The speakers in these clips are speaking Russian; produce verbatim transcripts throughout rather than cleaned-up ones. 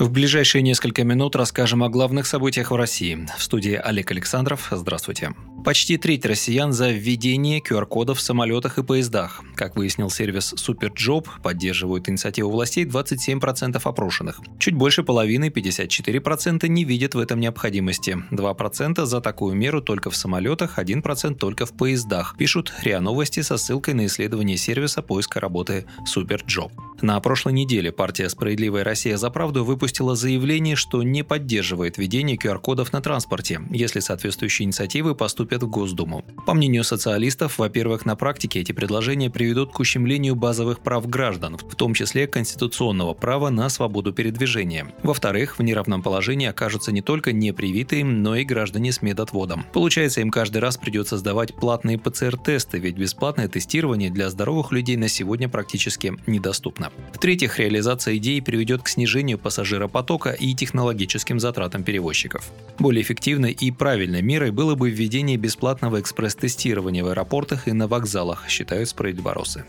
В ближайшие несколько минут расскажем о главных событиях в России. В студии Олег Александров. Здравствуйте. Почти треть россиян за введение ку ар-кодов в самолетах и поездах. Как выяснил сервис Superjob, поддерживают инициативу властей двадцать семь процентов опрошенных. Чуть больше половины, пятьдесят четыре процента, не видят в этом необходимости. два процента за такую меру только в самолетах, один процент только в поездах, пишут РИА Новости со ссылкой на исследование сервиса поиска работы Superjob. На прошлой неделе партия «Справедливая Россия за правду» выпустила заявление, что не поддерживает введение ку ар-кодов на транспорте, если соответствующие инициативы поступят в Госдуму. По мнению социалистов, во-первых, на практике эти предложения приведут к ущемлению базовых прав граждан, в том числе конституционного права на свободу передвижения. Во-вторых, в неравном положении окажутся не только непривитые, но и граждане с медотводом. Получается, им каждый раз придется сдавать платные ПЦР-тесты, ведь бесплатное тестирование для здоровых людей на сегодня практически недоступно. В-третьих, реализация идеи приведет к снижению пассажиропотока и технологическим затратам перевозчиков. Более эффективной и правильной мерой было бы введение бесплатного экспресс-тестирования в аэропортах и на вокзалах, считают справедливоросы.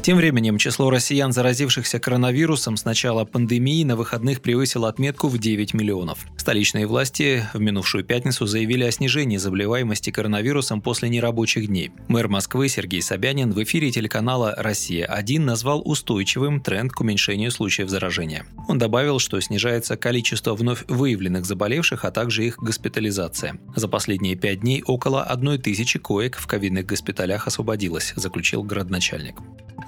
Тем временем число россиян, заразившихся коронавирусом с начала пандемии, на выходных превысило отметку в девять миллионов. Столичные власти в минувшую пятницу заявили о снижении заболеваемости коронавирусом после нерабочих дней. Мэр Москвы Сергей Собянин в эфире телеканала «Россия-один» назвал устойчивым тренд к уменьшению случаев заражения. Он добавил, что снижается количество вновь выявленных заболевших, а также их госпитализация. За последние пять дней около одной тысячи коек в ковидных госпиталях освободилось, заключил городначальник.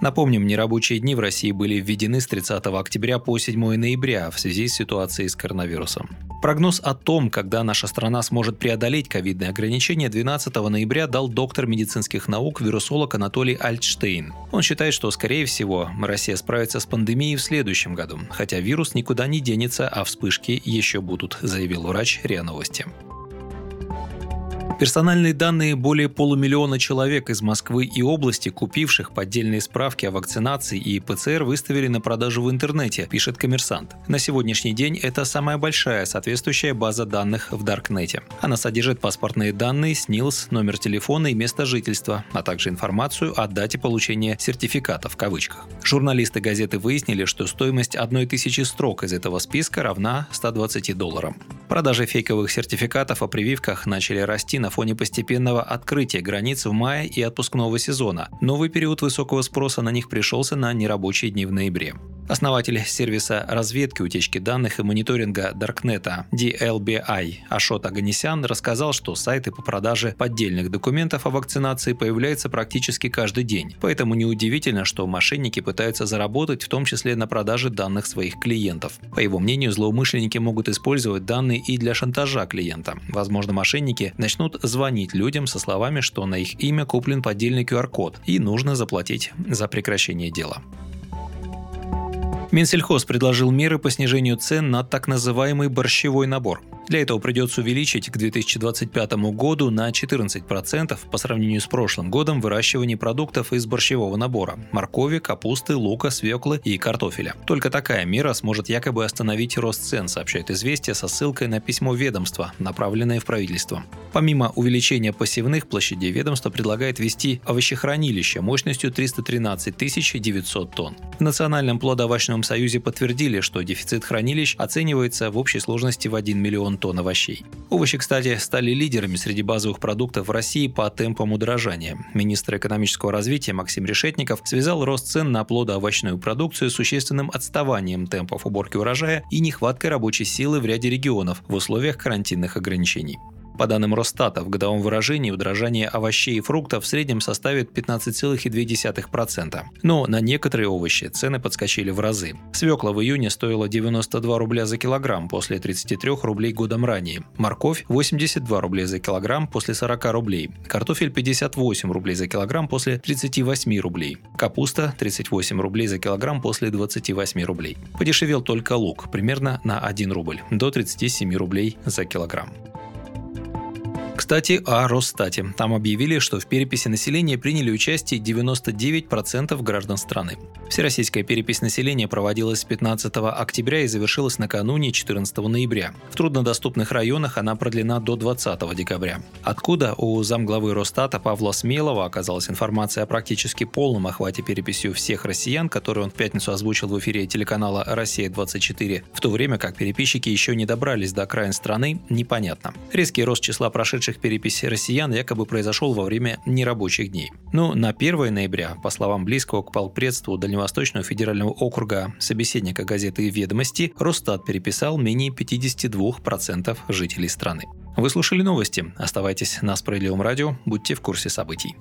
Напомним, нерабочие дни в России были введены с тридцатого октября по седьмое ноября в связи с ситуацией с коронавирусом. Прогноз о том, когда наша страна сможет преодолеть ковидные ограничения, двенадцатого ноября дал доктор медицинских наук, вирусолог Анатолий Альтштейн. Он считает, что, скорее всего, Россия справится с пандемией в следующем году, хотя вирус никуда не денется, а вспышки еще будут, заявил врач РИА Новости. Персональные данные более полумиллиона человек из Москвы и области, купивших поддельные справки о вакцинации и ПЦР, выставили на продажу в интернете, пишет «Коммерсант». На сегодняшний день это самая большая соответствующая база данных в Даркнете. Она содержит паспортные данные, СНИЛС, номер телефона и место жительства, а также информацию о дате получения «сертификата» в кавычках. Журналисты газеты выяснили, что стоимость одной тысячи строк из этого списка равна ста двадцати долларам. Продажи фейковых сертификатов о прививках начали расти на на фоне постепенного открытия границ в мае и отпускного сезона. Новый период высокого спроса на них пришелся на нерабочие дни в ноябре. Основатель сервиса разведки, утечки данных и мониторинга Даркнета Ди Эл Би Ай Ашот Оганесян рассказал, что сайты по продаже поддельных документов о вакцинации появляются практически каждый день. Поэтому неудивительно, что мошенники пытаются заработать, в том числе на продаже данных своих клиентов. По его мнению, злоумышленники могут использовать данные и для шантажа клиента. Возможно, мошенники начнут звонить людям со словами, что на их имя куплен поддельный ку ар-код и нужно заплатить за прекращение дела. Минсельхоз предложил меры по снижению цен на так называемый борщевой набор. Для этого придется увеличить к две тысячи двадцать пятому году на четырнадцать процентов по сравнению с прошлым годом выращивание продуктов из борщевого набора – моркови, капусты, лука, свеклы и картофеля. Только такая мера сможет якобы остановить рост цен, сообщает «Известия» со ссылкой на письмо ведомства, направленное в правительство. Помимо увеличения посевных площадей, ведомство предлагает ввести овощехранилище мощностью триста тринадцать тысяч девятьсот тонн. В Национальном плодоовощном союзе подтвердили, что дефицит хранилищ оценивается в общей сложности в один миллион тонн овощей. Овощи, кстати, стали лидерами среди базовых продуктов в России по темпам удорожания. Министр экономического развития Максим Решетников связал рост цен на плодоовощную продукцию с существенным отставанием темпов уборки урожая и нехваткой рабочей силы в ряде регионов в условиях карантинных ограничений. По данным Росстата, в годовом выражении удорожание овощей и фруктов в среднем составит пятнадцать целых две десятых процента. Но на некоторые овощи цены подскочили в разы. Свекла в июне стоила девяносто два рубля за килограмм после тридцати трёх рублей годом ранее. Морковь – восемьдесят два рубля за килограмм после сорока рублей. Картофель – пятьдесят восемь рублей за килограмм после тридцати восьми рублей. Капуста – тридцать восемь рублей за килограмм после двадцати восьми рублей. Подешевел только лук, примерно на один рубль, до тридцати семи рублей за килограмм. Кстати, о Росстате. Там объявили, что в переписи населения приняли участие девяносто девять процентов граждан страны. Всероссийская перепись населения проводилась с пятнадцатого октября и завершилась накануне четырнадцатого ноября. В труднодоступных районах она продлена до двадцатого декабря. Откуда у замглавы Росстата Павла Смелова оказалась информация о практически полном охвате переписью всех россиян, которую он в пятницу озвучил в эфире телеканала «Россия-двадцать четыре», в то время как переписчики еще не добрались до окраин страны, непонятно. Резкий рост числа прошедших переписей россиян якобы произошел во время нерабочих дней. Но на первое ноября, по словам близкого к полпредству Дальневосточного федерального округа собеседника газеты «Ведомости», Росстат переписал менее пятидесяти двух процентов жителей страны. Вы слушали новости. Оставайтесь на Справедливом радио, будьте в курсе событий.